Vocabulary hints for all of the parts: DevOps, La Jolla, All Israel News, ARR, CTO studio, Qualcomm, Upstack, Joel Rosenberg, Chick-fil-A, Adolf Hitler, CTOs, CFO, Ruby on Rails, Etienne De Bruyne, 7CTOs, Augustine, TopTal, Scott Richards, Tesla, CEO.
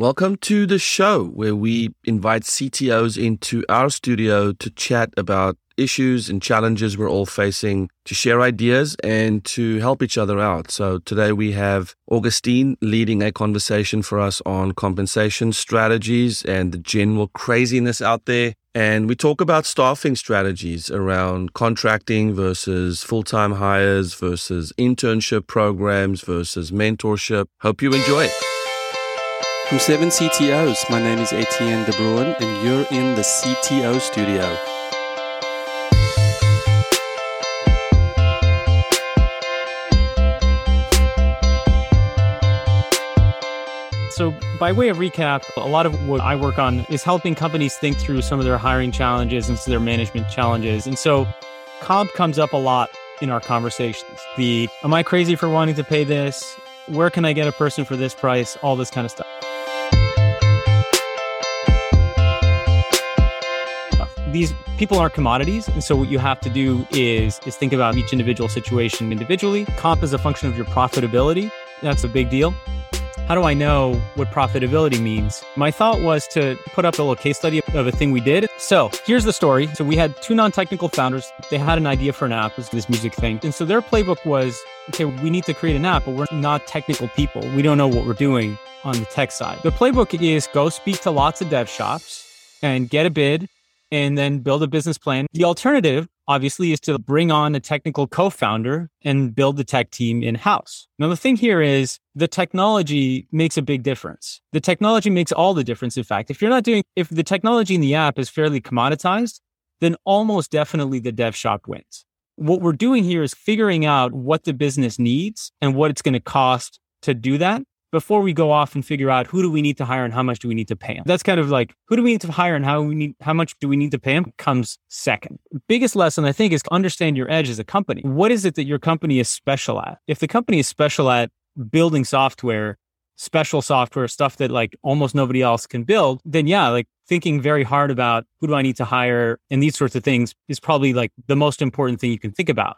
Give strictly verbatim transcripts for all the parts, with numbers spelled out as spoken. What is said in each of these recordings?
Welcome to the show where we invite C T Os into our studio to chat about issues and challenges we're all facing, to share ideas and to help each other out. So today we have Augustine leading a conversation for us on compensation strategies and the general craziness out there. And we talk about staffing strategies around contracting versus full-time hires versus internship programs versus mentorship. Hope you enjoy it. From seven C T Os, my name is Etienne De Bruyne, and you're in the C T O studio. So by way of recap, a lot of what I work on is helping companies think through some of their hiring challenges and their management challenges. And so comp comes up a lot in our conversations. The, am I crazy for wanting to pay this? Where can I get a person for this price? All this kind of stuff. These people aren't commodities, and so what you have to do is is think about each individual situation individually. Comp is a function of your profitability. That's a big deal. How do I know what profitability means? My thought was to put up a little case study of a thing we did. So here's the story. So we had two non-technical founders. They had an idea for an app, it was this music thing. And so their playbook was, okay, we need to create an app, but we're not technical people. We don't know what we're doing on the tech side. The playbook is go speak to lots of dev shops and get a bid and then build a business plan. The alternative, obviously, is to bring on a technical co-founder and build the tech team in-house. Now, the thing here is the technology makes a big difference. The technology makes all the difference, in fact. If you're not doing, if the technology in the app is fairly commoditized, then almost definitely the dev shop wins. What we're doing here is figuring out what the business needs and what it's going to cost to do that before we go off and figure out who do we need to hire and how much do we need to pay them. That's kind of like, who do we need to hire and how we need, how much do we need to pay them comes second. Biggest lesson, I think, is understand your edge as a company. What is it that your company is special at? If the company is special at building software, special software, stuff that like almost nobody else can build, then yeah, like thinking very hard about who do I need to hire and these sorts of things is probably like the most important thing you can think about.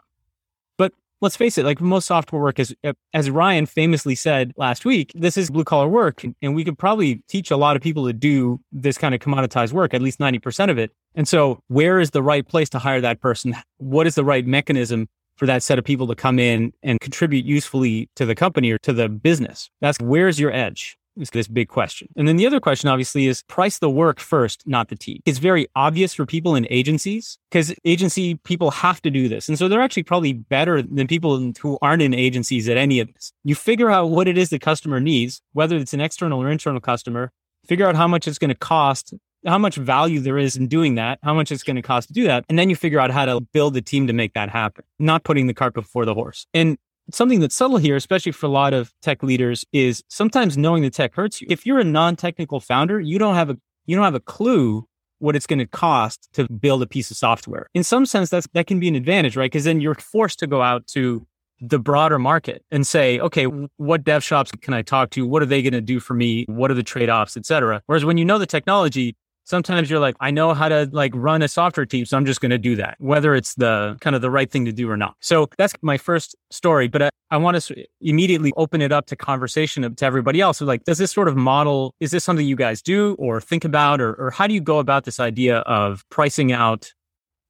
But let's face it, like most software work is, as Ryan famously said last week, this is blue collar work. And we could probably teach a lot of people to do this kind of commoditized work, at least ninety percent of it. And so where is the right place to hire that person? What is the right mechanism for that set of people to come in and contribute usefully to the company or to the business? That's where's your edge? Is this big question. And then the other question, obviously, is price the work first, not the team. It's very obvious for people in agencies because agency people have to do this. And so they're actually probably better than people who aren't in agencies at any of this. You figure out what it is the customer needs, whether it's an external or internal customer, figure out how much it's going to cost, how much value there is in doing that, how much it's going to cost to do that. And then you figure out how to build a team to make that happen, not putting the cart before the horse. And something that's subtle here, especially for a lot of tech leaders, is sometimes knowing the tech hurts you. If you're a non-technical founder, you don't have a you don't have a clue what it's going to cost to build a piece of software. In some sense, that's that can be an advantage, right? Because then you're forced to go out to the broader market and say, okay, what dev shops can I talk to? What are they going to do for me? What are the trade-offs, et cetera? Whereas when you know the technology, sometimes you're like, I know how to like run a software team, so I'm just going to do that, whether it's the kind of the right thing to do or not. So that's my first story, but I, I want to immediately open it up to conversation to everybody else. So like, does this sort of model, is this something you guys do or think about, or, or how do you go about this idea of pricing out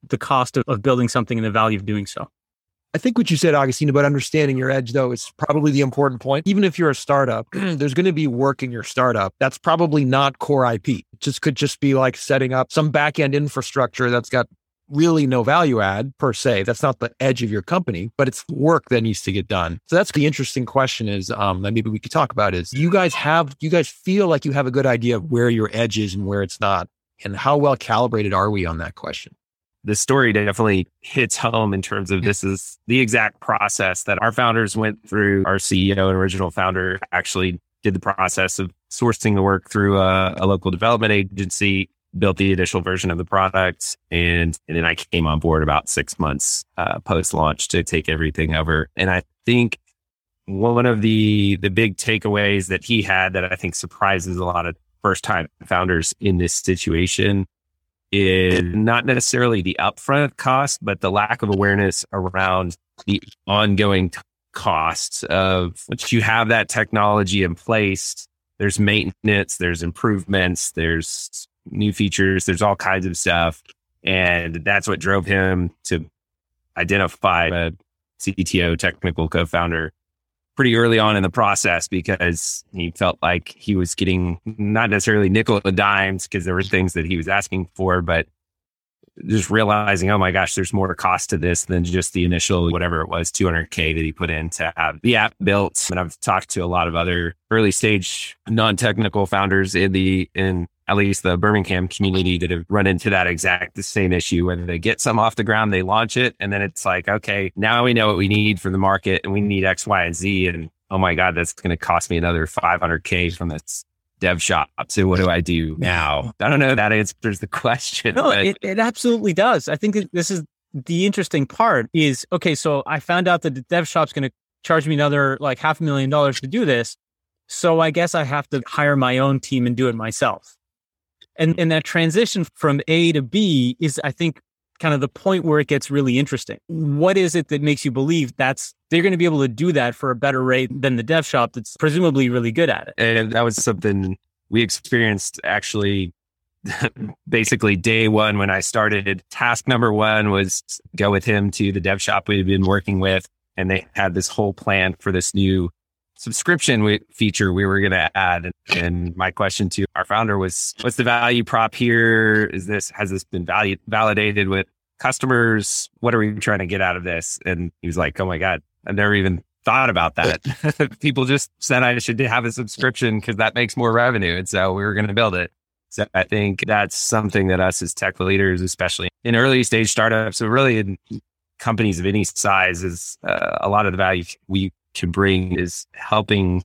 the cost of, of building something and the value of doing so? I think what you said, Augustine, about understanding your edge, though, is probably the important point. Even if you're a startup, there's going to be work in your startup. That's probably not core I P. It just could just be like setting up some back-end infrastructure that's got really no value add per se. That's not the edge of your company, but it's work that needs to get done. So that's the interesting question is um, that maybe we could talk about is you guys have, you guys feel like you have a good idea of where your edge is and where it's not. And how well calibrated are we on that question? The story definitely hits home in terms of this is the exact process that our founders went through. Our C E O and original founder actually did the process of sourcing the work through a, a local development agency, built the initial version of the product. And, and then I came on board about six months uh, post-launch to take everything over. And I think one of the, the big takeaways that he had that I think surprises a lot of first-time founders in this situation is not necessarily the upfront cost, but the lack of awareness around the ongoing t- costs of once you have that technology in place, there's maintenance, there's improvements, there's new features, there's all kinds of stuff. And that's what drove him to identify a C T O technical co-founder pretty early on in the process, because he felt like he was getting not necessarily nickel and dimes because there were things that he was asking for, but just realizing, oh my gosh, there's more cost to this than just the initial, whatever it was, two hundred K that he put in to have the app built. And I've talked to a lot of other early stage non-technical founders in the, in at least the Birmingham community that have run into that exact the same issue, whether they get some off the ground, they launch it. And then it's like, okay, now we know what we need for the market and we need X, Y, and Z. And oh my God, that's going to cost me another five hundred K from this dev shop. So what do I do now? I don't know if that answers the question. No, but it, it absolutely does. I think this is the interesting part is, okay, so I found out that the dev shop's going to charge me another like half a million dollars to do this. So I guess I have to hire my own team and do it myself. And and that transition from A to B is, I think, kind of the point where it gets really interesting. What is it that makes you believe that's they're going to be able to do that for a better rate than the dev shop that's presumably really good at it? And that was something we experienced actually basically day one when I started. Task number one was go with him to the dev shop we'd been working with. And they had this whole plan for this new subscription feature we were going to add. And, and my question to our founder was, what's the value prop here? Is this, has this been value, validated with customers? What are we trying to get out of this? And he was like, oh my God, I've never even thought about that. People just said I should have a subscription because that makes more revenue. And so we were going to build it. So I think that's something that us as tech leaders, especially in early stage startups, so really in companies of any size, is uh, a lot of the value we to bring is helping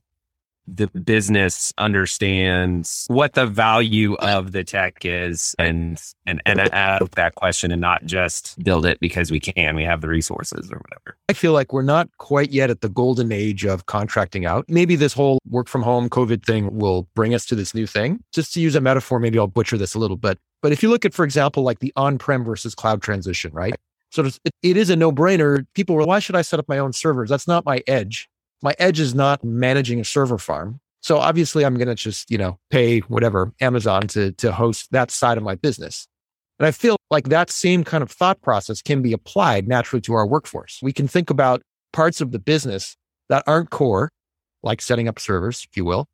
the business understand what the value of the tech is and and and add that question and not just build it because we can, we have the resources or whatever. I feel like we're not quite yet at the golden age of contracting out. Maybe this whole work from home COVID thing will bring us to this new thing. Just to use a metaphor, maybe I'll butcher this a little bit. But if you look at, for example, like the on-prem versus cloud transition, right? So it is a no-brainer. People were, why should I set up my own servers? That's not my edge. My edge is not managing a server farm. So obviously I'm going to just, you know, pay whatever Amazon to, to host that side of my business. And I feel like that same kind of thought process can be applied naturally to our workforce. We can think about parts of the business that aren't core, like setting up servers, if you will,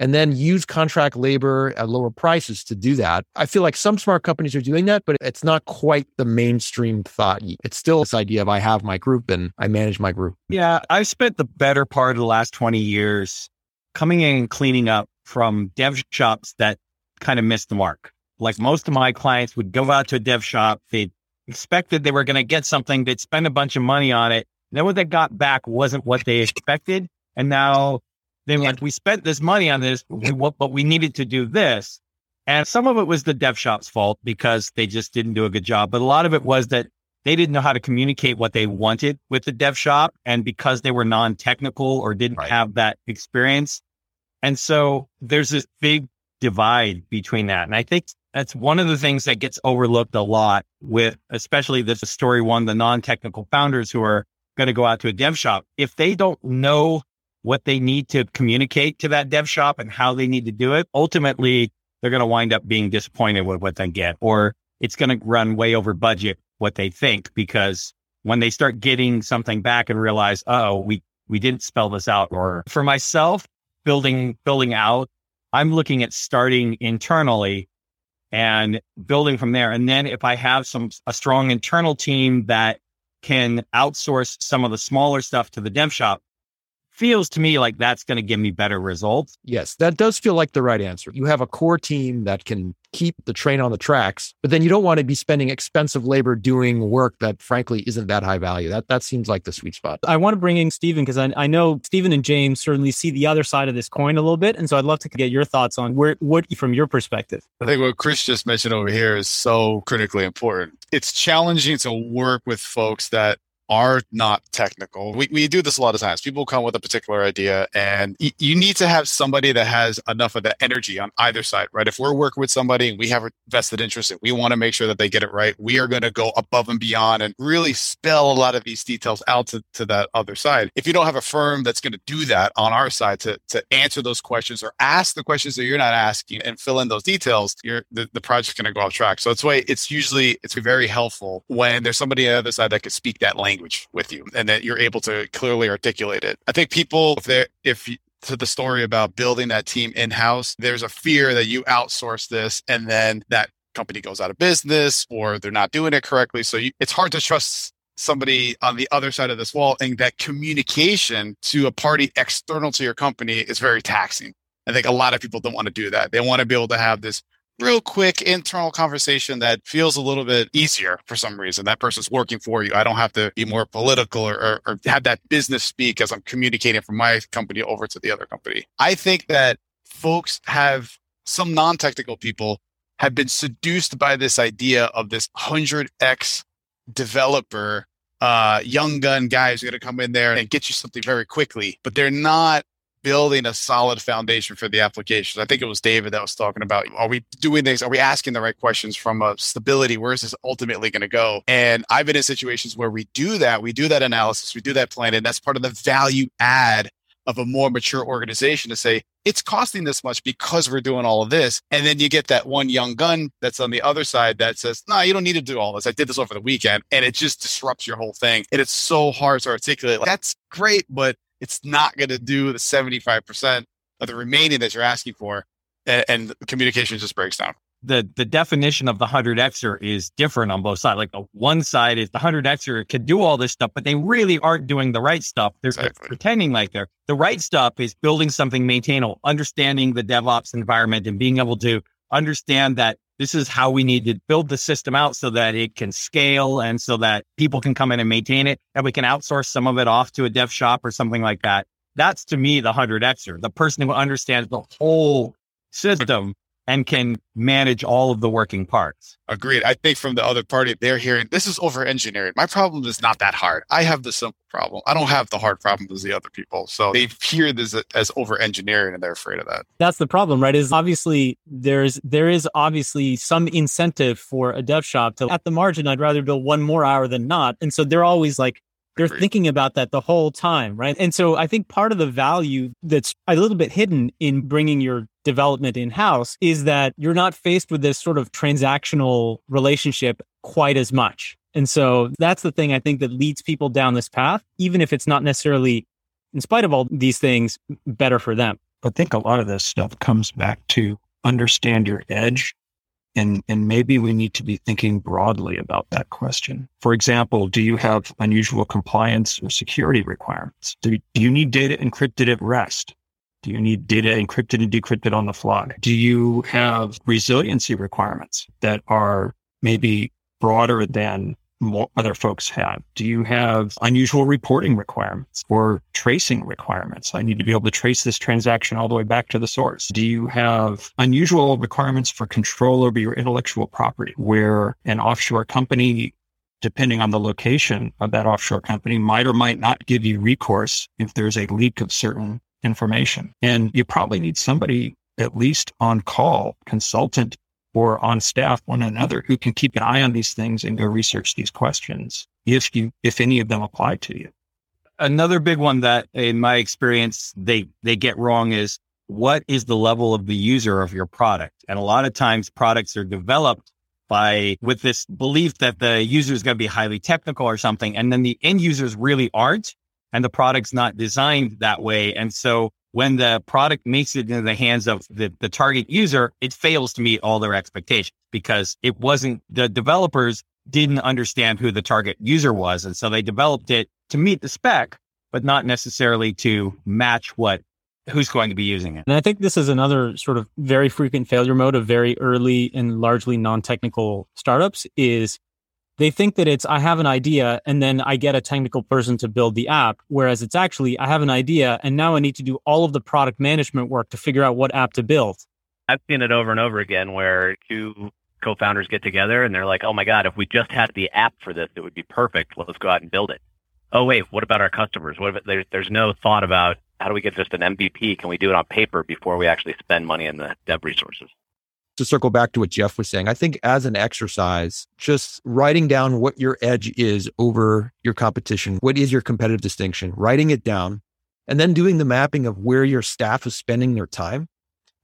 and then use contract labor at lower prices to do that. I feel like some smart companies are doing that, but it's not quite the mainstream thought. It's still this idea of I have my group and I manage my group. Yeah, I've spent the better part of the last twenty years coming in and cleaning up from dev shops that kind of missed the mark. Like most of my clients would go out to a dev shop, they expected they were going to get something, they'd spend a bunch of money on it. And then what they got back wasn't what they expected. And now they were like, we spent this money on this, but we needed to do this. And some of it was the dev shop's fault because they just didn't do a good job. But a lot of it was that they didn't know how to communicate what they wanted with the dev shop. And because they were non-technical or didn't right. have that experience. And so there's this big divide between that. And I think that's one of the things that gets overlooked a lot with, especially this story one, the non-technical founders who are going to go out to a dev shop. If they don't know what they need to communicate to that dev shop and how they need to do it, ultimately, they're going to wind up being disappointed with what they get, or it's going to run way over budget, what they think, because when they start getting something back and realize, oh, we, we didn't spell this out. Or for myself, building, building out, I'm looking at starting internally and building from there. And then if I have some, a strong internal team that can outsource some of the smaller stuff to the dev shop, feels to me like that's going to give me better results. Yes, that does feel like the right answer. You have a core team that can keep the train on the tracks, but then you don't want to be spending expensive labor doing work that frankly isn't that high value. That that seems like the sweet spot. I want to bring in Stephen because I, I know Stephen and James certainly see the other side of this coin a little bit. And so I'd love to get your thoughts on where what from your perspective. I think what Chris just mentioned over here is so critically important. It's challenging to work with folks that are not technical. We we do this a lot of times. People come with a particular idea, and y- you need to have somebody that has enough of the energy on either side, right? If we're working with somebody and we have a vested interest and we want to make sure that they get it right, we are going to go above and beyond and really spell a lot of these details out to, to that other side. If you don't have a firm that's going to do that on our side to, to answer those questions or ask the questions that you're not asking and fill in those details, you're, the, the project's going to go off track. So that's why it's usually, it's very helpful when there's somebody on the other side that could speak that language. language with you and that you're able to clearly articulate it. I think people, if they're, if you, to the story about building that team in-house, there's a fear that you outsource this and then that company goes out of business or they're not doing it correctly. So you, it's hard to trust somebody on the other side of this wall, and that communication to a party external to your company is very taxing. I think a lot of people don't want to do that. They want to be able to have this real quick internal conversation that feels a little bit easier for some reason. That person's working for you. I don't have to be more political or, or, or have that business speak as I'm communicating from my company over to the other company. I think that folks have, some non-technical people have been seduced by this idea of this one hundred x developer, uh, young gun guy who's going to come in there and get you something very quickly, but they're not building a solid foundation for the applications. I think it was David that was talking about, are we doing things? Are we asking the right questions from a stability? Where is this ultimately going to go? And I've been in situations where we do that. We do that analysis. We do that planning. That's part of the value add of a more mature organization to say, it's costing this much because we're doing all of this. And then you get that one young gun that's on the other side that says, no, nah, you don't need to do all this. I did this over the weekend. And it just disrupts your whole thing. And it's so hard to articulate. Like, that's great, but it's not going to do the seventy-five percent of the remaining that you're asking for, and, and communication just breaks down. The the definition of the one hundred xer is different on both sides. Like the one side is the one hundred xer can do all this stuff, but they really aren't doing the right stuff. They're exactly. pretending like they're. The right stuff is building something maintainable, understanding the DevOps environment and being able to understand that this is how we need to build the system out so that it can scale and so that people can come in and maintain it, and we can outsource some of it off to a dev shop or something like that. That's, to me, the one hundred xer, the person who understands the whole system and can manage all of the working parts. Agreed. I think from the other party, they're hearing, this is over-engineering. My problem is not that hard. I have the simple problem. I don't have the hard problem as the other people. So they hear this as over-engineering and they're afraid of that. That's the problem, right? Is obviously there's, there is obviously some incentive for a dev shop to, at the margin, I'd rather build one more hour than not. And so they're always like, they're Agreed. Thinking about that the whole time, right? And so I think part of the value that's a little bit hidden in bringing your development in-house is that you're not faced with this sort of transactional relationship quite as much. And so that's the thing I think that leads people down this path, even if it's not necessarily, in spite of all these things, better for them. I think a lot of this stuff comes back to understand your edge. And and maybe we need to be thinking broadly about that question. For example, do you have unusual compliance or security requirements? Do you, do you need data encrypted at rest? Do you need data encrypted and decrypted on the fly? Do you have resiliency requirements that are maybe broader than more other folks have? Do you have unusual reporting requirements or tracing requirements? I need to be able to trace this transaction all the way back to the source. Do you have unusual requirements for control over your intellectual property, where an offshore company, depending on the location of that offshore company, might or might not give you recourse if there's a leak of certain information? And you probably need somebody at least on call, consultant, or on staff, one another, who can keep an eye on these things and go research these questions if you, if any of them apply to you. Another big one that, in my experience, they, they get wrong is, what is the level of the user of your product? And a lot of times products are developed by, with this belief that the user is going to be highly technical or something. And then the end users really aren't, and the product's not designed that way. And so when the product makes it into the hands of the, the target user, it fails to meet all their expectations because it wasn't, the developers didn't understand who the target user was. And so they developed it to meet the spec, but not necessarily to match what, who's going to be using it. And I think this is another sort of very frequent failure mode of very early and largely non-technical startups is they think that it's, I have an idea and then I get a technical person to build the app, whereas it's actually, I have an idea and now I need to do all of the product management work to figure out what app to build. I've seen it over and over again where two co-founders get together and they're like, oh my God, if we just had the app for this, it would be perfect. Let's go out and build it. oh, wait, what about our customers? What if there, there's no thought about how do we get just an M V P? Can we do it on paper before we actually spend money in the dev resources? To circle back to what Jeff was saying, I think as an exercise, just writing down what your edge is over your competition, what is your competitive distinction, writing it down, and then doing the mapping of where your staff is spending their time.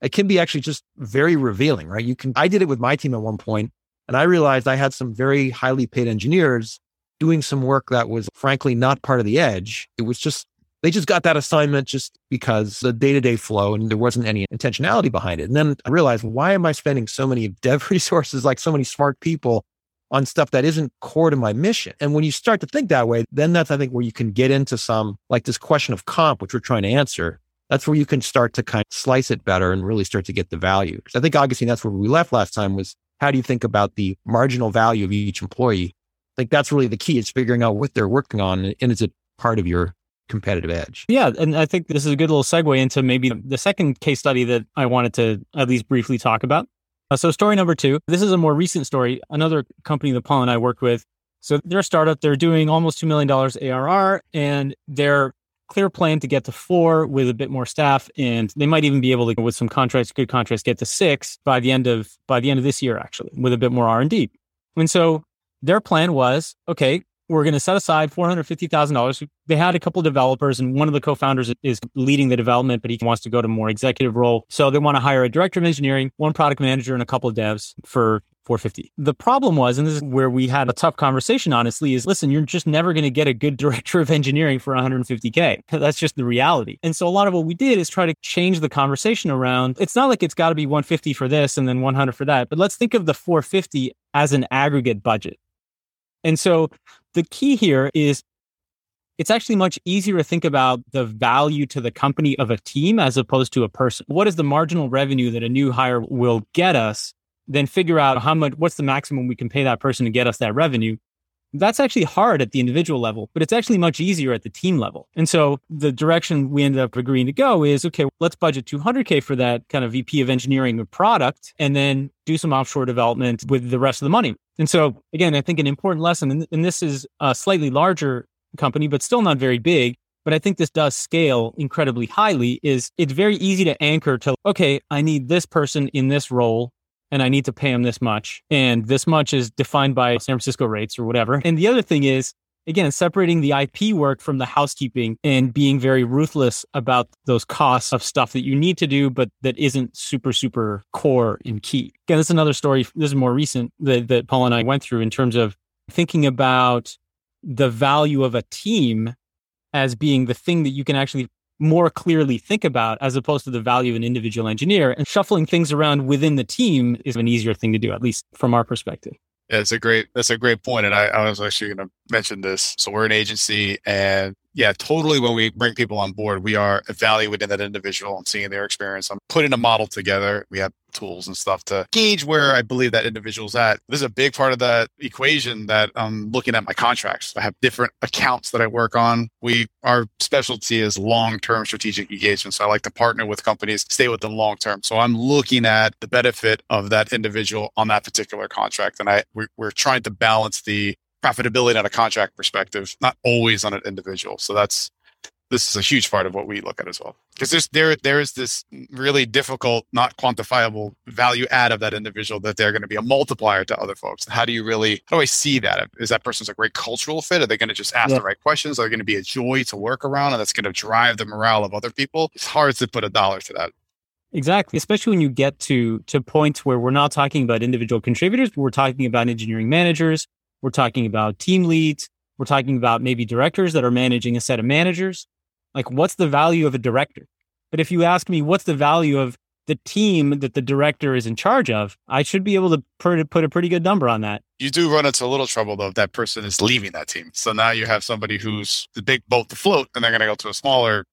It can be actually just very revealing, right? You can. I did it with my team at one point, and I realized I had some very highly paid engineers doing some work that was frankly not part of the edge. It was just, they just got that assignment just because the day-to-day flow, and there wasn't any intentionality behind it. And then I realized, why am I spending so many dev resources, like so many smart people, on stuff that isn't core to my mission? And when you start to think that way, then that's, I think, where you can get into some, like this question of comp, which we're trying to answer. That's where you can start to kind of slice it better and really start to get the value. Because I think, Augustine, that's where we left last time was, how do you think about the marginal value of each employee? I think that's really the key, is figuring out what they're working on, and is it part of your competitive edge? Yeah. And I think this is a good little segue into maybe the second case study that I wanted to at least briefly talk about. Uh, so story number two, this is a more recent story, another company that Paul and I worked with. So they're a startup, they're doing almost two million dollars A R R, and their clear plan to get to four with a bit more staff. And they might even be able to, with some contracts, good contracts, get to six by the end of, by the end of this year, actually, with a bit more R and D. And so their plan was, okay, we're going to set aside four hundred fifty thousand dollars. They had a couple of developers, and one of the co-founders is leading the development, but he wants to go to more executive role. So they want to hire a director of engineering, one product manager, and a couple of devs for four hundred fifty thousand dollars. The problem was, and this is where we had a tough conversation, honestly, is listen, you're just never going to get a good director of engineering for one hundred fifty thousand. That's just the reality. And so a lot of what we did is try to change the conversation around. It's not like it's got to be one hundred fifty thousand for this and then one hundred for that, but let's think of the four hundred fifty thousand as an aggregate budget. And so the key here is it's actually much easier to think about the value to the company of a team as opposed to a person. What is the marginal revenue that a new hire will get us? Then figure out how much, what's the maximum we can pay that person to get us that revenue. That's actually hard at the individual level, but it's actually much easier at the team level. And so the direction we ended up agreeing to go is, okay, let's budget two hundred thousand for that kind of V P of engineering and product, and then do some offshore development with the rest of the money. And so again, I think an important lesson, and, and this is a slightly larger company, but still not very big, but I think this does scale incredibly highly, is it's very easy to anchor to, okay, I need this person in this role, and I need to pay them this much. And this much is defined by San Francisco rates or whatever. And the other thing is, again, separating the I P work from the housekeeping and being very ruthless about those costs of stuff that you need to do, but that isn't super, super core and key. Again, this is another story. This is more recent that, that Paul and I went through in terms of thinking about the value of a team as being the thing that you can actually more clearly think about, as opposed to the value of an individual engineer. And shuffling things around within the team is an easier thing to do, at least from our perspective. Yeah, it's a great, that's a great point. And I, I was actually going to mention this. So we're an agency, and yeah, totally. When we bring people on board, we are evaluating that individual and seeing their experience. I'm putting a model together. We have tools and stuff to gauge where I believe that individual's at. This is a big part of the equation that I'm looking at my contracts. I have different accounts that I work on. We, our specialty is long-term strategic engagement. So I like to partner with companies, stay with them long-term. So I'm looking at the benefit of that individual on that particular contract. And I, we're, we're trying to balance the profitability on a contract perspective, not always on an individual. So that's, this is a huge part of what we look at as well. Because there's there there is this really difficult, not quantifiable value add of that individual, that they're going to be a multiplier to other folks. How do you really, how do I see that? Is that person's a great cultural fit? Are they going to just ask yeah. the right questions? Are they going to be a joy to work around? And that's going to drive the morale of other people. It's hard to put a dollar to that. Exactly. Especially when you get to to points where we're not talking about individual contributors, but we're talking about engineering managers. We're talking about team leads. We're talking about maybe directors that are managing a set of managers. Like, what's the value of a director? But if you ask me, what's the value of the team that the director is in charge of, I should be able to put a pretty good number on that. You do run into a little trouble, though, if that person is leaving that team. So now you have somebody who's the big boat to float, and they're going to go to a smaller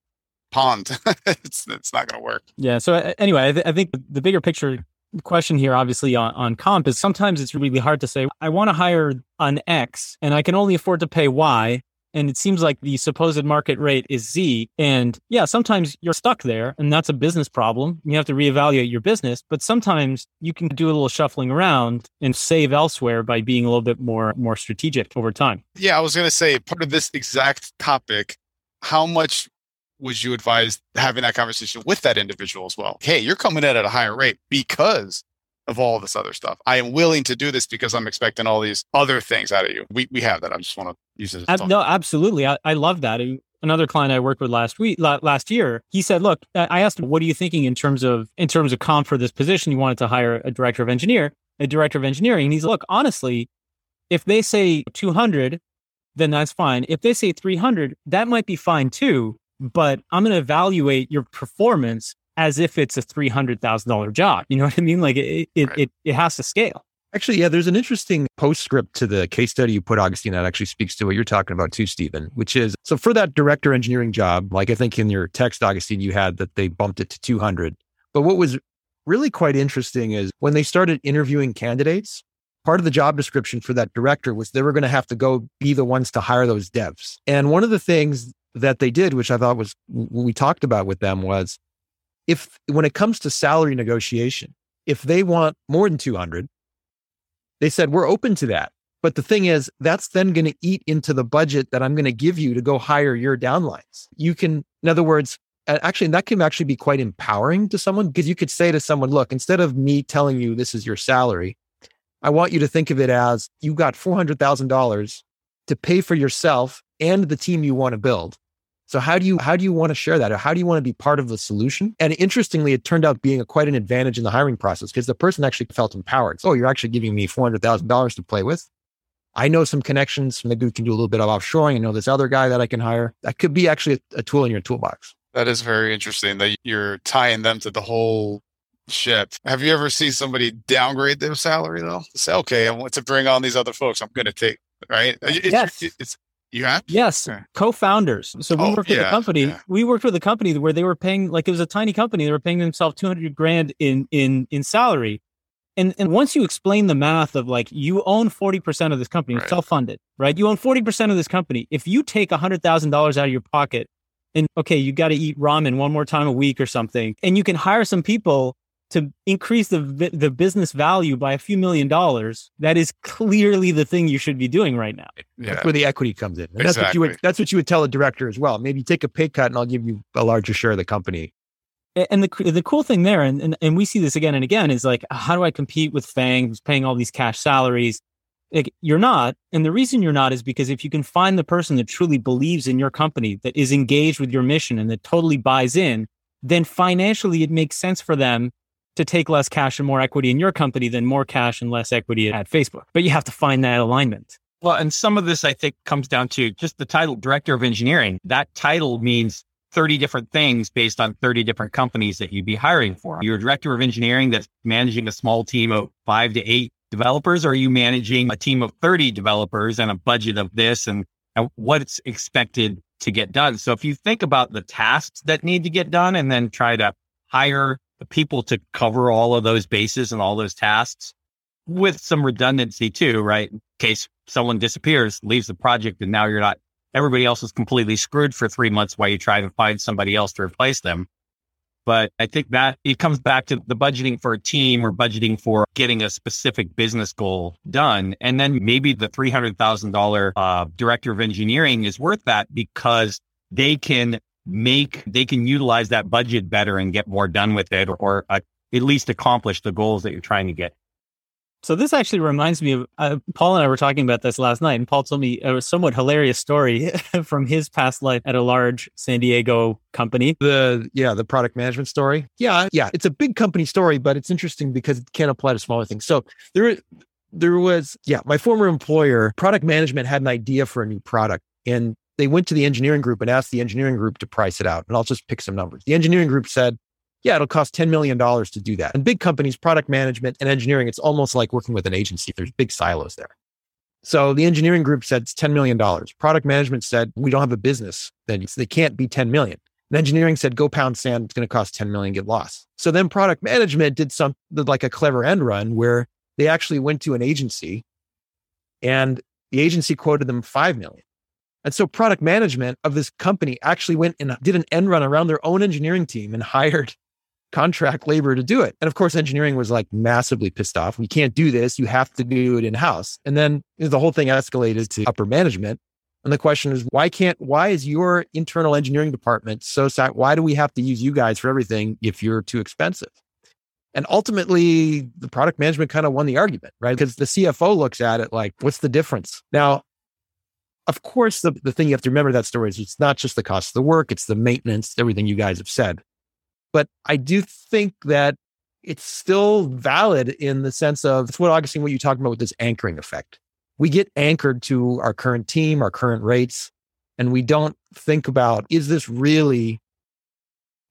pond. it's, it's not going to work. Yeah. So anyway, I, th- I think the bigger picture question here, obviously, on, on comp is sometimes it's really hard to say, I want to hire an X and I can only afford to pay Y. and it seems like the supposed market rate is Z. And yeah, sometimes you're stuck there and that's a business problem. You have to reevaluate your business, but sometimes you can do a little shuffling around and save elsewhere by being a little bit more, more strategic over time. Yeah, I was going to say part of this exact topic, how much would you advise having that conversation with that individual as well? Hey, you're coming in at a higher rate because of all this other stuff. I am willing to do this because I'm expecting all these other things out of you. We we have that. I just want to use it as a No, absolutely. I, I love that. And another client I worked with last week, last year, he said, look, I asked him, what are you thinking in terms of, in terms of comp for this position? He wanted to hire a director of engineer, a director of engineering. And he's like, look, honestly, if they say two hundred, then that's fine. If they say three hundred, that might be fine too. But I'm going to evaluate your performance as if it's a three hundred thousand dollars job. You know what I mean? Like it it, right. it it has to scale. Actually, yeah, there's an interesting postscript to the case study you put, Augustine, that actually speaks to what you're talking about too, Stephen, which is, so for that director engineering job, like I think in your text, Augustine, you had that they bumped it to two hundred. But what was really quite interesting is when they started interviewing candidates, part of the job description for that director was they were going to have to go be the ones to hire those devs. And one of the things that they did, which I thought was what we talked about with them, was if when it comes to salary negotiation, if they want more than two hundred, they said, we're open to that. But the thing is, that's then going to eat into the budget that I'm going to give you to go hire your downlines. You can, in other words, actually, that can actually be quite empowering to someone, because you could say to someone, look, instead of me telling you this is your salary, I want you to think of it as you got four hundred thousand dollars to pay for yourself and the team you want to build. So how do you how do you want to share that? Or how do you want to be part of the solution? And interestingly, it turned out being a, quite an advantage in the hiring process, because the person actually felt empowered. So, oh, you're actually giving me four hundred thousand dollars to play with. I know some connections. Maybe we can do a little bit of offshoring. I know this other guy that I can hire. That could be actually a, a tool in your toolbox. That is very interesting that you're tying them to the whole ship. Have you ever seen somebody downgrade their salary though? Say, okay, I want to bring on these other folks. I'm going to take, right? It's, yes. It's, it's, You have? Yes. Okay. Co-founders. So we oh, worked yeah, with a company. Yeah. We worked with a company where they were paying, like it was a tiny company. They were paying themselves two hundred grand in, in, in salary. And and once you explain the math of like, you own forty percent of this company, right. Self-funded, right? You own forty percent of this company. If you take one hundred thousand dollars out of your pocket and okay, you got to eat ramen one more time a week or something, and you can hire some people to increase the the business value by a few million dollars, that is clearly the thing you should be doing right now. Yeah. That's where the equity comes in. And exactly. That's what you would, that's what you would tell a director as well. Maybe take a pay cut and I'll give you a larger share of the company. And the the cool thing there, and, and, and we see this again and again, is like, how do I compete with Fang who's paying all these cash salaries? Like, you're not. And the reason you're not is because if you can find the person that truly believes in your company, that is engaged with your mission and that totally buys in, then financially it makes sense for them to take less cash and more equity in your company than more cash and less equity at Facebook. But you have to find that alignment. Well, and some of this, I think, comes down to just the title director of engineering. That title means thirty different things based on thirty different companies that you'd be hiring for. You're a director of engineering that's managing a small team of five to eight developers, or are you managing a team of thirty developers and a budget of this and, and what's expected to get done? So if you think about the tasks that need to get done and then try to hire the people to cover all of those bases and all those tasks with some redundancy too, right? In case someone disappears, leaves the project, and now you're not, everybody else is completely screwed for three months while you try to find somebody else to replace them. But I think that it comes back to the budgeting for a team or budgeting for getting a specific business goal done. And then maybe the three hundred thousand dollars uh, director of engineering is worth that because they can make, they can utilize that budget better and get more done with it, or, or uh, at least accomplish the goals that you're trying to get. So this actually reminds me of, uh, Paul and I were talking about this last night, and Paul told me a somewhat hilarious story from his past life at a large San Diego company. The, yeah, the product management story. Yeah. Yeah. It's a big company story, but it's interesting because it can apply to smaller things. So there, there was, yeah, my former employer, product management had an idea for a new product, and they went to the engineering group and asked the engineering group to price it out. And I'll just pick some numbers. The engineering group said, yeah, it'll cost ten million dollars to do that. And big companies, product management and engineering, it's almost like working with an agency. There's big silos there. So the engineering group said, it's ten million dollars. Product management said, we don't have a business. Then they can't be ten million. And engineering said, go pound sand. It's going to cost ten million, get lost. So then product management did something like a clever end run where they actually went to an agency and the agency quoted them five million. And so product management of this company actually went and did an end run around their own engineering team and hired contract labor to do it. And of course, engineering was like massively pissed off. We can't do this. You have to do it in-house. And then you know, the whole thing escalated to upper management. And the question is, why can't, why is your internal engineering department so sad? Why do we have to use you guys for everything if you're too expensive? And ultimately, the product management kind of won the argument, right? Because the C F O looks at it like, what's the difference? Now, of course, the, the thing you have to remember that story is it's not just the cost of the work, it's the maintenance, everything you guys have said. But I do think that it's still valid in the sense of, it's what Augustine, what you're talking about with this anchoring effect. We get anchored to our current team, our current rates, and we don't think about, is this really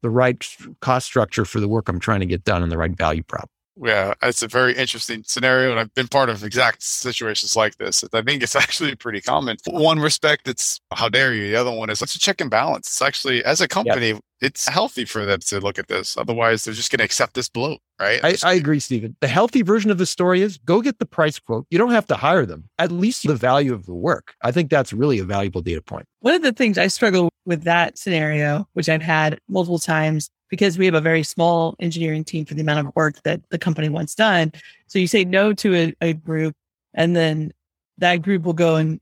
the right cost structure for the work I'm trying to get done and the right value prop? Yeah, it's a very interesting scenario. And I've been part of exact situations like this. I think it's actually pretty common. One respect, it's how dare you. The other one is it's a check and balance. It's actually, as a company, yeah. It's healthy for them to look at this. Otherwise, they're just going to accept this blow, right? I, I agree, Stephen. The healthy version of the story is go get the price quote. You don't have to hire them. At least the value of the work. I think that's really a valuable data point. One of the things I struggle with that scenario, which I've had multiple times, because we have a very small engineering team for the amount of work that the company wants done. So you say no to a, a group, and then that group will go and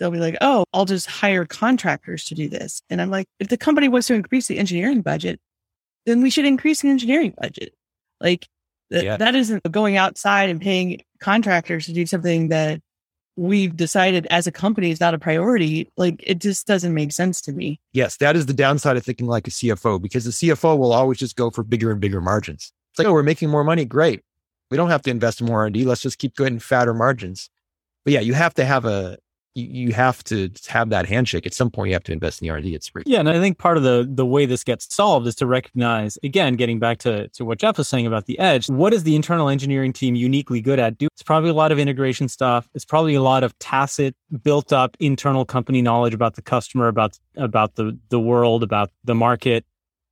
they'll be like, oh, I'll just hire contractors to do this. And I'm like, if the company wants to increase the engineering budget, then we should increase the engineering budget. Like th- yeah. that isn't going outside and paying contractors to do something that we've decided as a company is not a priority. Like, it just doesn't make sense to me. Yes, that is the downside of thinking like a C F O, because the C F O will always just go for bigger and bigger margins. It's like, oh, we're making more money. Great. We don't have to invest in more R and D. Let's just keep going fatter margins. But yeah, you have to have a, you, you have to have that handshake. At some point, you have to invest in the R and D. It's free. Yeah. And I think part of the, the way this gets solved is to recognize, again, getting back to, to what Jeff was saying about the edge, what is the internal engineering team uniquely good at? Do It's probably a lot of integration stuff. It's probably a lot of tacit, built up internal company knowledge about the customer, about, about the, the world, about the market,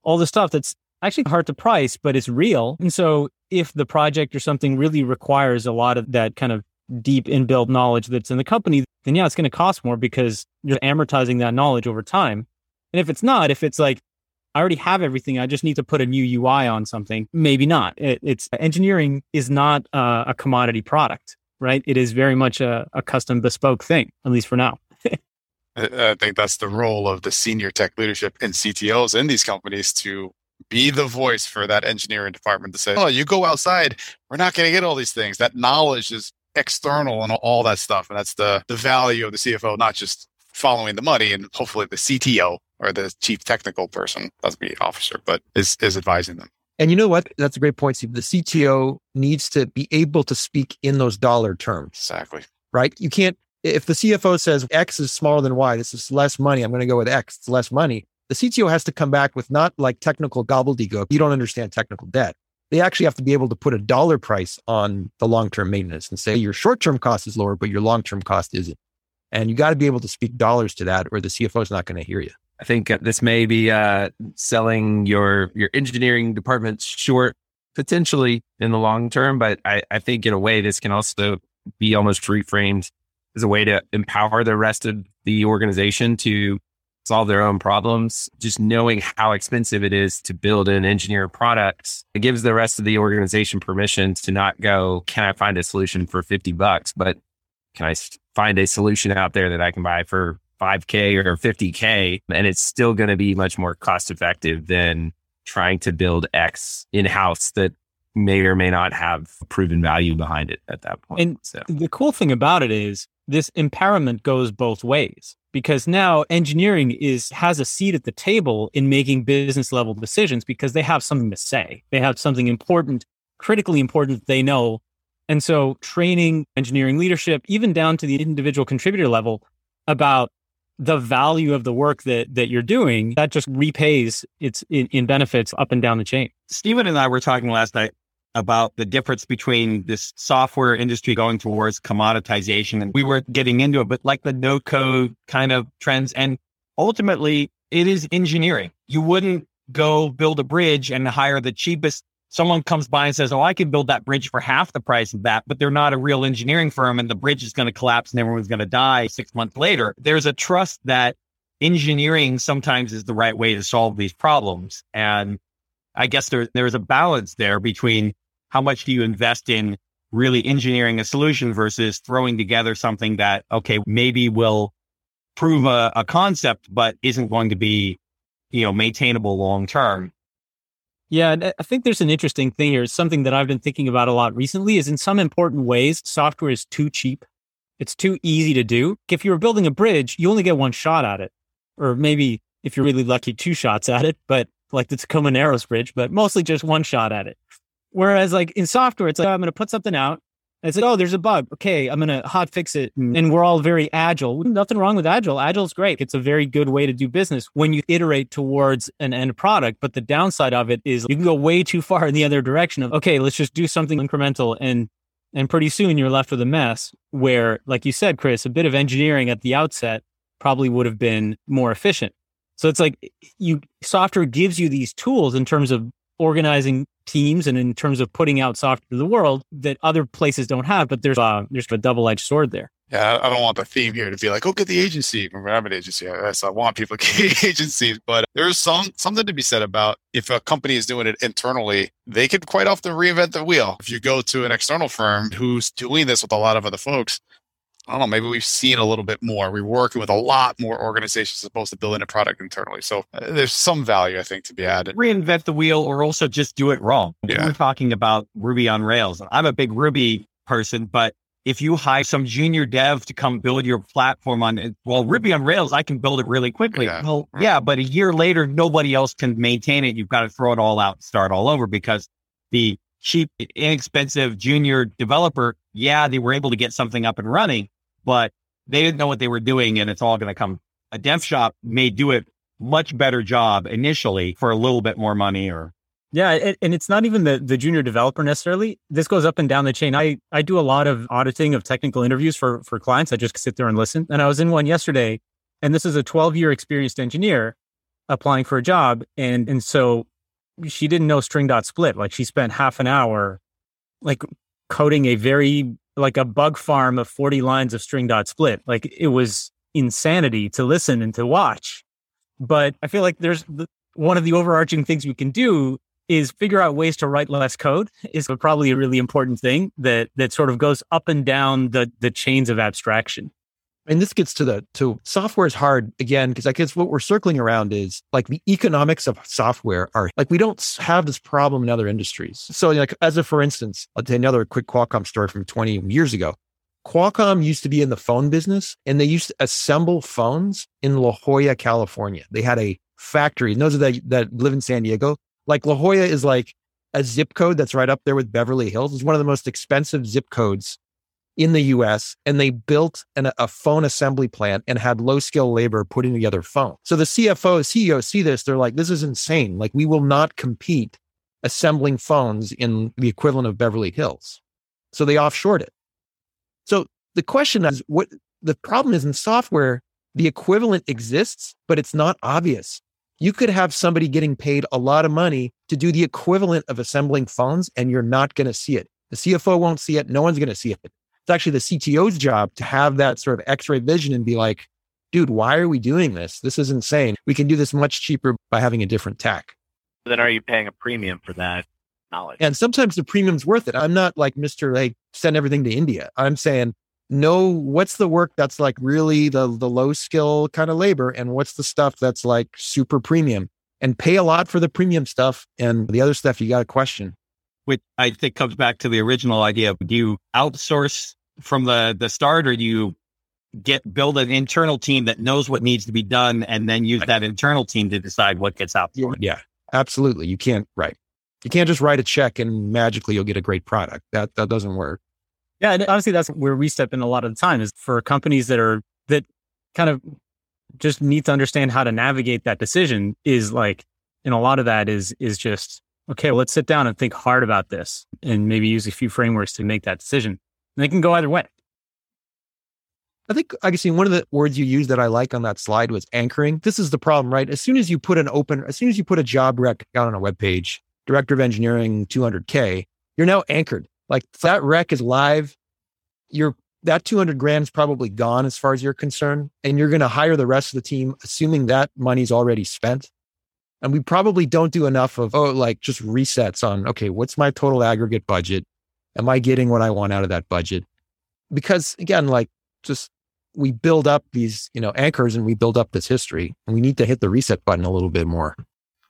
all the stuff that's actually hard to price, but it's real. And so if the project or something really requires a lot of that kind of deep inbuilt knowledge that's in the company, then yeah, it's going to cost more because you're amortizing that knowledge over time. And if it's not, if it's like, I already have everything, I just need to put a new U I on something, maybe not. It, it's engineering is not uh, a commodity product, right? It is very much a, a custom bespoke thing, at least for now. I think that's the role of the senior tech leadership and C T Os in these companies to be the voice for that engineering department to say, oh, you go outside, we're not going to get all these things. That knowledge is external and all that stuff. And that's the, the value of the C F O, not just following the money and hopefully the C T O or the chief technical person, that's the officer, but is, is advising them. And you know what? That's a great point, Steve. The C T O needs to be able to speak in those dollar terms. Exactly. Right? You can't, if the C F O says X is smaller than Y, this is less money, I'm going to go with X, it's less money. The C T O has to come back with not like technical gobbledygook. You don't understand technical debt. They actually have to be able to put a dollar price on the long-term maintenance and say your short-term cost is lower, but your long-term cost isn't. And you got to be able to speak dollars to that or the C F O is not going to hear you. I think uh, this may be uh, selling your, your engineering department short potentially in the long term, but I, I think in a way this can also be almost reframed as a way to empower the rest of the organization to solve their own problems. Just knowing how expensive it is to build and engineer products, it gives the rest of the organization permission to not go, can I find a solution for fifty bucks? But can I find a solution out there that I can buy for five K or fifty K? And it's still going to be much more cost effective than trying to build X in-house that may or may not have proven value behind it at that point. And so the cool thing about it is this empowerment goes both ways, because now engineering is has a seat at the table in making business level decisions because they have something to say. They have something important, critically important, they know. And so training engineering leadership, even down to the individual contributor level, about the value of the work that that you're doing, that just repays its in, in benefits up and down the chain. Stephen and I were talking last night about the difference between this software industry going towards commoditization. And we were getting into it, but like the no code kind of trends. And ultimately, it is engineering. You wouldn't go build a bridge and hire the cheapest someone comes by and says, oh, I can build that bridge for half the price of that, but they're not a real engineering firm and the bridge is going to collapse and everyone's going to die six months later. There's a trust that engineering sometimes is the right way to solve these problems. And I guess there, there's a balance there between how much do you invest in really engineering a solution versus throwing together something that, okay, maybe will prove a, a concept, but isn't going to be, you know, maintainable long term. Yeah, and I think there's an interesting thing here. It's something that I've been thinking about a lot recently is in some important ways, software is too cheap. It's too easy to do. If you were building a bridge, you only get one shot at it. Or maybe if you're really lucky, two shots at it, but like the Tacoma Narrows Bridge, but mostly just one shot at it. Whereas like in software, it's like, oh, I'm going to put something out. And it's like, oh, there's a bug. Okay, I'm going to hot fix it. And we're all very agile. Nothing wrong with agile. Agile's great. It's a very good way to do business when you iterate towards an end product. But the downside of it is you can go way too far in the other direction of, okay, let's just do something incremental. And and pretty soon you're left with a mess where, like you said, Chris, a bit of engineering at the outset probably would have been more efficient. So it's like you software gives you these tools in terms of organizing teams and in terms of putting out software to the world that other places don't have, but there's a, there's a double-edged sword there. Yeah, I don't want the theme here to be like, oh, get the agency. Remember, I'm an agency. Yes, I want people to get agencies, but there's some something to be said about if a company is doing it internally, they could quite often reinvent the wheel. If you go to an external firm who's doing this with a lot of other folks, I don't know, maybe we've seen a little bit more. We're working with a lot more organizations supposed to build in a product internally. So uh, there's some value, I think, to be added. Reinvent the wheel or also just do it wrong. Yeah. We're talking about Ruby on Rails. I'm a big Ruby person, but if you hire some junior dev to come build your platform on it, well, Ruby on Rails, I can build it really quickly. Yeah. Well, yeah, but a year later, nobody else can maintain it. You've got to throw it all out and start all over because the cheap, inexpensive junior developer, yeah, they were able to get something up and running, but they didn't know what they were doing and it's all going to come. A dev shop may do it much better job initially for a little bit more money or. Yeah. And it's not even the, the junior developer necessarily. This goes up and down the chain. I, I do a lot of auditing of technical interviews for, for clients. I just sit there and listen. And I was in one yesterday and this is a twelve year experienced engineer applying for a job. And, and so she didn't know string dot split. Like she spent half an hour, like coding a very like a bug farm of forty lines of string dot split. Like it was insanity to listen and to watch. But I feel like there's the, one of the overarching things we can do is figure out ways to write less code is probably a really important thing that that sort of goes up and down the the chains of abstraction. And this gets to the to software is hard again, because I guess what we're circling around is like the economics of software are like we don't have this problem in other industries. So like as a for instance, I'll tell you another quick Qualcomm story from twenty years ago. Qualcomm used to be in the phone business and they used to assemble phones in La Jolla, California. They had a factory. And those are that that live in San Diego. Like La Jolla is like a zip code that's right up there with Beverly Hills. It's one of the most expensive zip codes in the U S, and they built an, a phone assembly plant and had low skill labor putting together phones. So the C F O, C E O see this, they're like, this is insane. Like we will not compete assembling phones in the equivalent of Beverly Hills. So they offshored it. So the question is what the problem is in software, the equivalent exists, but it's not obvious. You could have somebody getting paid a lot of money to do the equivalent of assembling phones and you're not going to see it. The C F O won't see it. No one's going to see it. It's actually the C T O's job to have that sort of x-ray vision and be like, dude, why are we doing this? This is insane. We can do this much cheaper by having a different tack. Then are you paying a premium for that knowledge? And sometimes the premium's worth it. I'm not like Mister Like, send everything to India. I'm saying, no, what's the work that's like really the, the low skill kind of labor? And what's the stuff that's like super premium? And pay a lot for the premium stuff. And the other stuff you got to question. Which I think comes back to the original idea of do you outsource from the, the start or do you get build an internal team that knows what needs to be done and then use that internal team to decide what gets outsourced? Yeah, absolutely. You can't, right. You can't just write a check and magically you'll get a great product. That that doesn't work. Yeah. And honestly, that's where we step in a lot of the time is for companies that are, that kind of just need to understand how to navigate that decision is like, and a lot of that is, is just, okay, well, let's sit down and think hard about this and maybe use a few frameworks to make that decision. And they can go either way. I think, Augustine, one of the words you used that I like on that slide was anchoring. This is the problem, right? As soon as you put an open, as soon as you put a job rec out on a web page, director of engineering, two hundred K, you're now anchored. Like that rec is live. You're that two hundred grand's probably gone as far as you're concerned. And you're going to hire the rest of the team, assuming that money's already spent. And we probably don't do enough of, oh, like just resets on, okay, what's my total aggregate budget? Am I getting what I want out of that budget? Because again, like just we build up these, you know, anchors and we build up this history, and we need to hit the reset button a little bit more.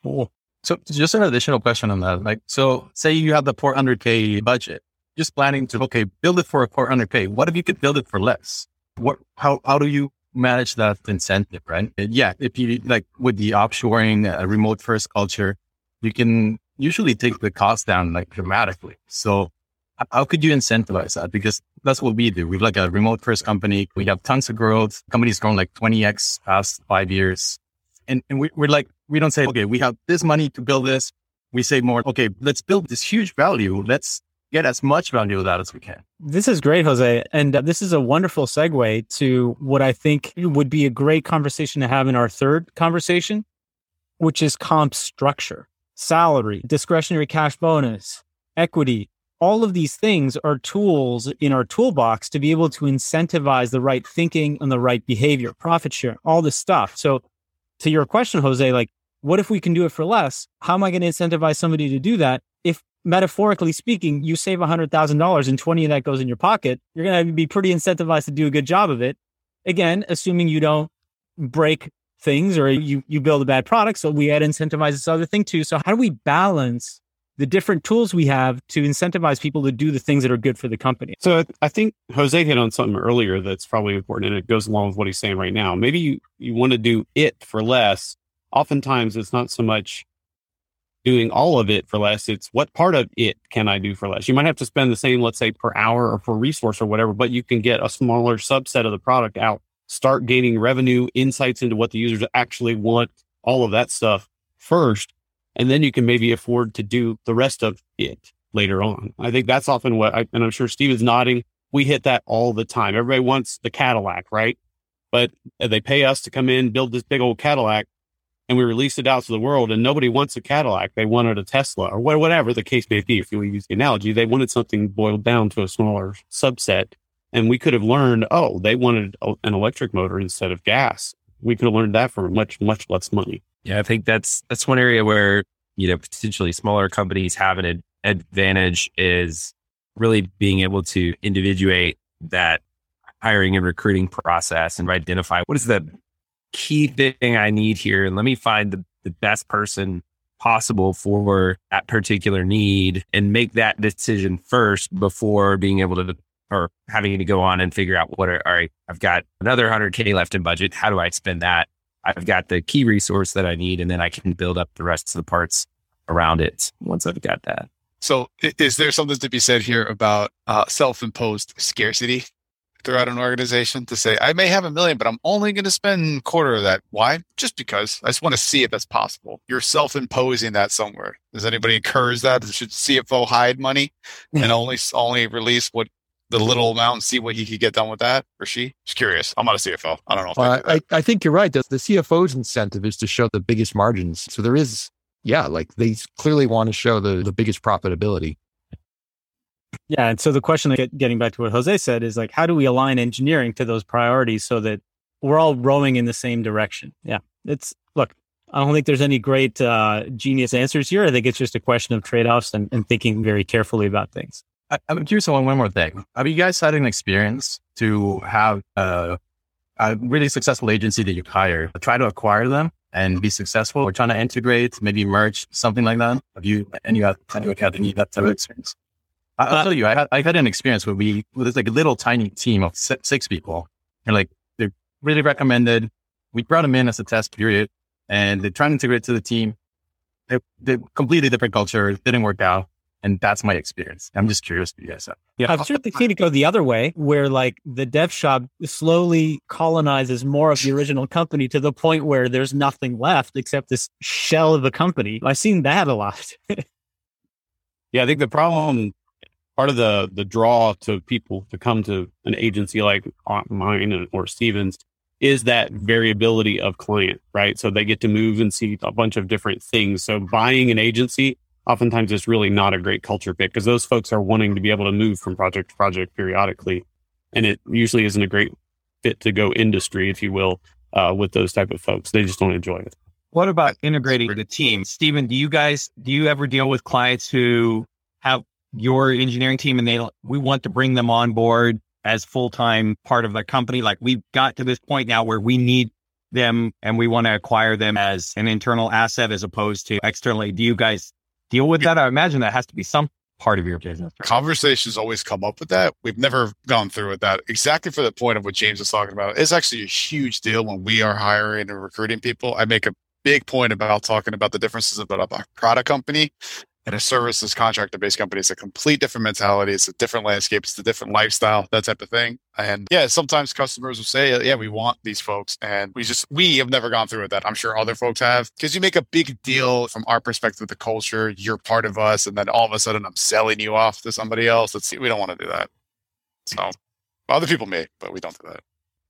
Cool. So just an additional question on that. Like, so say you have the four hundred K budget, just planning to, okay, build it for a four hundred K. What if you could build it for less? What, how, how do you manage that incentive, right? Yeah. If you like with the offshoring, uh, remote first culture, you can usually take the cost down like dramatically. So how could you incentivize that? Because that's what we do. We're like a remote first company. We have tons of growth. Company's grown like twenty X past five years. And, and we, we're like, we don't say, okay, we have this money to build this. We say more, okay, let's build this huge value. Let's get as much value of that as we can. This is great, Jose. And uh, this is a wonderful segue to what I think would be a great conversation to have in our third conversation, which is comp structure, salary, discretionary cash bonus, equity. All of these things are tools in our toolbox to be able to incentivize the right thinking and the right behavior, profit share, all this stuff. So to your question, Jose, like, what if we can do it for less? How am I going to incentivize somebody to do that? If metaphorically speaking, you save one hundred thousand dollars and twenty of that goes in your pocket, you're going to be pretty incentivized to do a good job of it. Again, assuming you don't break things or you you build a bad product. So we had incentivized this other thing too. So how do we balance the different tools we have to incentivize people to do the things that are good for the company? So I think Jose hit on something earlier that's probably important, and it goes along with what he's saying right now. Maybe you, you want to do it for less. Oftentimes it's not so much doing all of it for less. It's what part of it can I do for less? You might have to spend the same, let's say, per hour or per resource or whatever, but you can get a smaller subset of the product out, start gaining revenue, insights into what the users actually want, all of that stuff first. And then you can maybe afford to do the rest of it later on. I think that's often what I, and I'm sure Steve is nodding. We hit that all the time. Everybody wants the Cadillac, right? But they pay us to come in, build this big old Cadillac, and we release it out to the world, and nobody wants a Cadillac. They wanted a Tesla or whatever the case may be. If you use the analogy, they wanted something boiled down to a smaller subset. And we could have learned, oh, they wanted an electric motor instead of gas. We could have learned that for much, much less money. Yeah, I think that's that's one area where, you know, potentially smaller companies have an ad- advantage is really being able to individuate that hiring and recruiting process and identify what is the key thing I need here. And let me find the, the best person possible for that particular need and make that decision first before being able to or having to go on and figure out what are, all right, I've got another one hundred K left in budget. How do I spend that? I've got the key resource that I need, and then I can build up the rest of the parts around it once I've got that. So is there something to be said here about uh, self-imposed scarcity throughout an organization to say, I may have a million, but I'm only going to spend a quarter of that. Why? Just because I just want to see if that's possible. You're self-imposing that somewhere. Does anybody encourage that? Should C F O hide money and only only release what the little amount and see what he could get done with that, or she? Just curious. I'm not a C F O. I don't know. If uh, I, I think you're right. The, the C F O's incentive is to show the biggest margins. So there is, yeah, like they clearly want to show the, the biggest profitability. Yeah. And so the question, getting back to what Jose said, is like, how do we align engineering to those priorities so that we're all rowing in the same direction? Yeah. It's, look, I don't think there's any great uh, genius answers here. I think it's just a question of trade-offs and, and thinking very carefully about things. I'm curious on one more thing. Have you guys had an experience to have a, a really successful agency that you hire, try to acquire them and be successful, or trying to integrate, maybe merge, something like that? Have you, and you have, and you had any that type of experience? I'll uh, tell you, I had, I had an experience where we, well, there's like a little tiny team of six, six people. They're like, they're really recommended. We brought them in as a test period and they're trying to integrate to the team. They, they're completely different culture. Didn't work out. And that's my experience. I'm just curious what you guys have. Yeah. I've certainly seen it go the other way, where like the dev shop slowly colonizes more of the original company to the point where there's nothing left except this shell of a company. I've seen that a lot. Yeah, I think the problem, part of the the draw to people to come to an agency like mine or Stevens is that variability of client, right? So they get to move and see a bunch of different things. So buying an agency oftentimes it's really not a great culture fit because those folks are wanting to be able to move from project to project periodically. And it usually isn't a great fit to go industry, if you will, uh, with those type of folks. They just don't enjoy it. What about integrating the team? Steven, do you guys, do you ever deal with clients who have your engineering team and they, we want to bring them on board as full-time part of the company? Like we've got to this point now where we need them and we want to acquire them as an internal asset as opposed to externally. Do you guys deal with that? I imagine that has to be some part of your business. Right? Conversations always come up with that. We've never gone through with that. Exactly for the point of what James is talking about. It's actually a huge deal when we are hiring and recruiting people. I make a big point about talking about the differences about a product company and a services contractor-based company. It's a complete different mentality. It's a different landscape. It's a different lifestyle, that type of thing. And yeah, sometimes customers will say, yeah, we want these folks. And we just, we have never gone through with that. I'm sure other folks have, because you make a big deal from our perspective, the culture, you're part of us. And then all of a sudden I'm selling you off to somebody else. Let's see, we don't want to do that. So other people may, but we don't do that.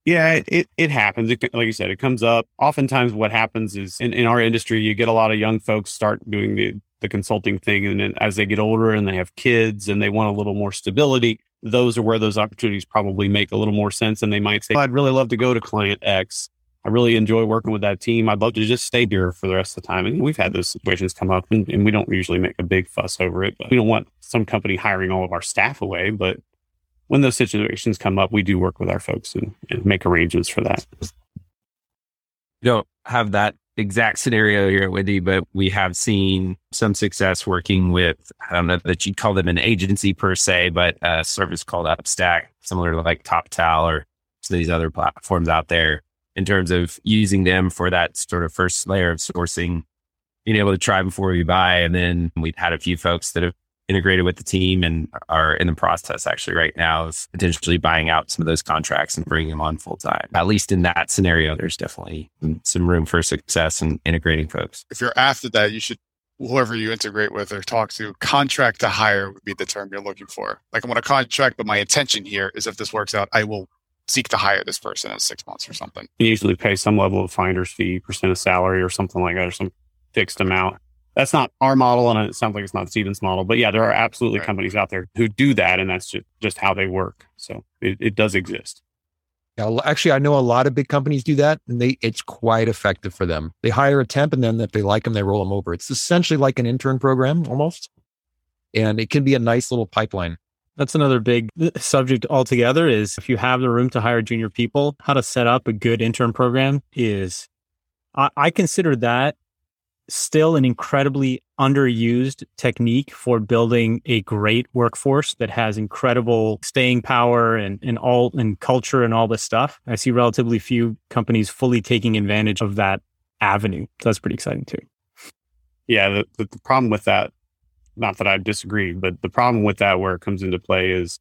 Yeah, it, it, it happens. It, like you said, it comes up. Oftentimes what happens is in, in our industry, you get a lot of young folks start doing the, the consulting thing. And then as they get older and they have kids and they want a little more stability, those are where those opportunities probably make a little more sense. And they might say, oh, I'd really love to go to client X. I really enjoy working with that team. I'd love to just stay here for the rest of the time. And we've had those situations come up and, and we don't usually make a big fuss over it. But we don't want some company hiring all of our staff away, but when those situations come up, we do work with our folks and, and make arrangements for that. You don't have that exact scenario here at Wendy, but we have seen some success working with, I don't know that you'd call them an agency per se, but a service called Upstack, similar to like TopTal or some of these other platforms out there in terms of using them for that sort of first layer of sourcing, being able to try before we buy. And then we've had a few folks that have integrated with the team and are in the process actually right now of potentially buying out some of those contracts and bringing them on full time. At least in that scenario, there's definitely some room for success in integrating folks. If you're after that, you should, whoever you integrate with or talk to, contract to hire would be the term you're looking for. Like I want to contract, but my intention here is if this works out, I will seek to hire this person in six months or something. You usually pay some level of finder's fee, percent of salary or something like that, or some fixed amount. That's not our model, and it sounds like it's not Steven's model. But yeah, there are absolutely right. companies out there who do that, and that's just, just how they work. So it, it does exist. Yeah, actually, I know a lot of big companies do that, and they it's quite effective for them. They hire a temp, and then if they like them, they roll them over. It's essentially like an intern program almost, and it can be a nice little pipeline. That's another big subject altogether is if you have the room to hire junior people, how to set up a good intern program is, I, I consider that still an incredibly underused technique for building a great workforce that has incredible staying power and, and all and culture and all this stuff. I see relatively few companies fully taking advantage of that avenue. So that's pretty exciting too. Yeah, the, the, the problem with that, not that I disagree, but the problem with that where it comes into play is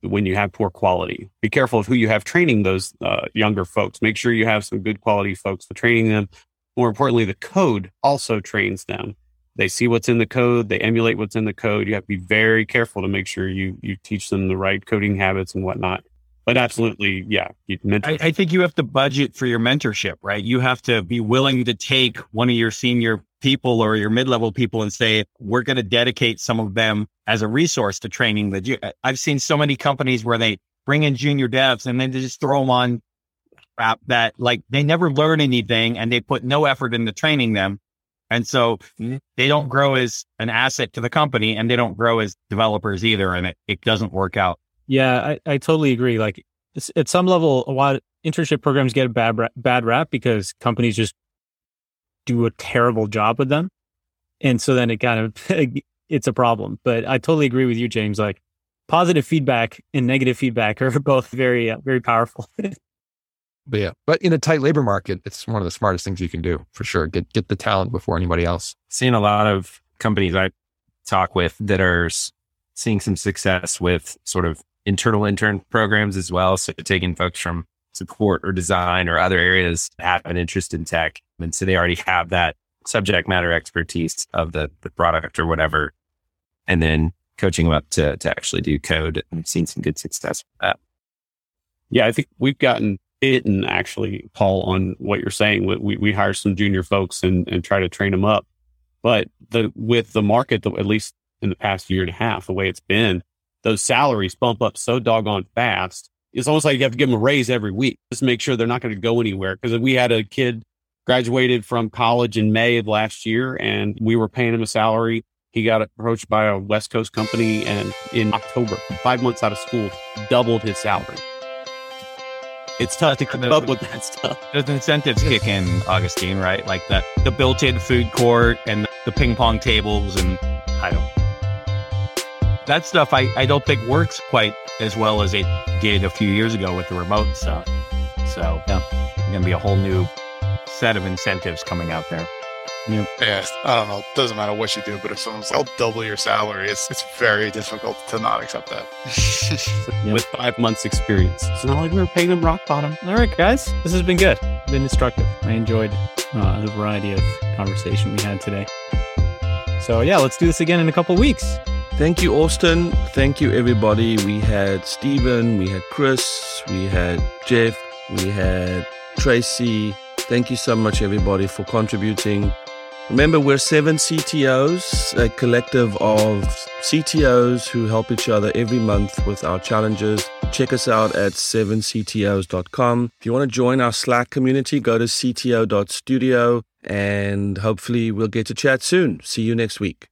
when you have poor quality. Be careful of who you have training those uh, younger folks. Make sure you have some good quality folks for training them. More importantly, the code also trains them. They see what's in the code. They emulate what's in the code. You have to be very careful to make sure you you teach them the right coding habits and whatnot. But absolutely, yeah. You'd mentor- I, I think you have to budget for your mentorship, right? You have to be willing to take one of your senior people or your mid-level people and say, we're going to dedicate some of them as a resource to training. The ju- I've seen so many companies where they bring in junior devs and then they just throw them on that like they never learn anything and they put no effort into training them. And so they don't grow as an asset to the company and they don't grow as developers either. And it, it doesn't work out. Yeah, I, I totally agree. Like it's, at some level, a lot of internship programs get a bad, bad rap because companies just do a terrible job with them. And so then it kind of, it's a problem. But I totally agree with you, James. Like positive feedback and negative feedback are both very, uh, very powerful. But yeah, but in a tight labor market, it's one of the smartest things you can do for sure. Get get the talent before anybody else. Seeing a lot of companies I talk with that are seeing some success with sort of internal intern programs as well. So taking folks from support or design or other areas that have an interest in tech. And so they already have that subject matter expertise of the, the product or whatever. And then coaching them up to, to actually do code. I've seen some good success with that. Yeah, I think we've gotten... It and actually, Paul, on what you're saying, we we hire some junior folks and, and try to train them up. But the with the market, at least in the past year and a half, the way it's been, those salaries bump up so doggone fast. It's almost like you have to give them a raise every week just to make sure they're not going to go anywhere. Because if we had a kid graduated from college in May of last year and we were paying him a salary, he got approached by a West Coast company, and in October, five months out of school, doubled his salary. It's tough to keep up with that stuff. Those incentives kick in, Augustine, right? Like the, the built-in food court and the ping pong tables, and I don't... That stuff I, I don't think works quite as well as it did a few years ago with the remote stuff. So yeah, there's going to be a whole new set of incentives coming out there. Yeah. yeah, I don't know. It doesn't matter what you do, but if someone's like, I'll double your salary, it's it's very difficult to not accept that. yeah. With five months experience. It's not like we were paying them rock bottom. All right, guys, this has been good. It's been instructive. I enjoyed uh, the variety of conversation we had today. So yeah, let's do this again in a couple of weeks. Thank you, Austin. Thank you, everybody. We had Steven, we had Chris, we had Jeff, we had Tracy. Thank you so much, everybody, for contributing. Remember, we're seven C T Os, a collective of C T Os who help each other every month with our challenges. Check us out at seven C T Os dot com. If you want to join our Slack community, go to C T O dot studio, and hopefully we'll get to chat soon. See you next week.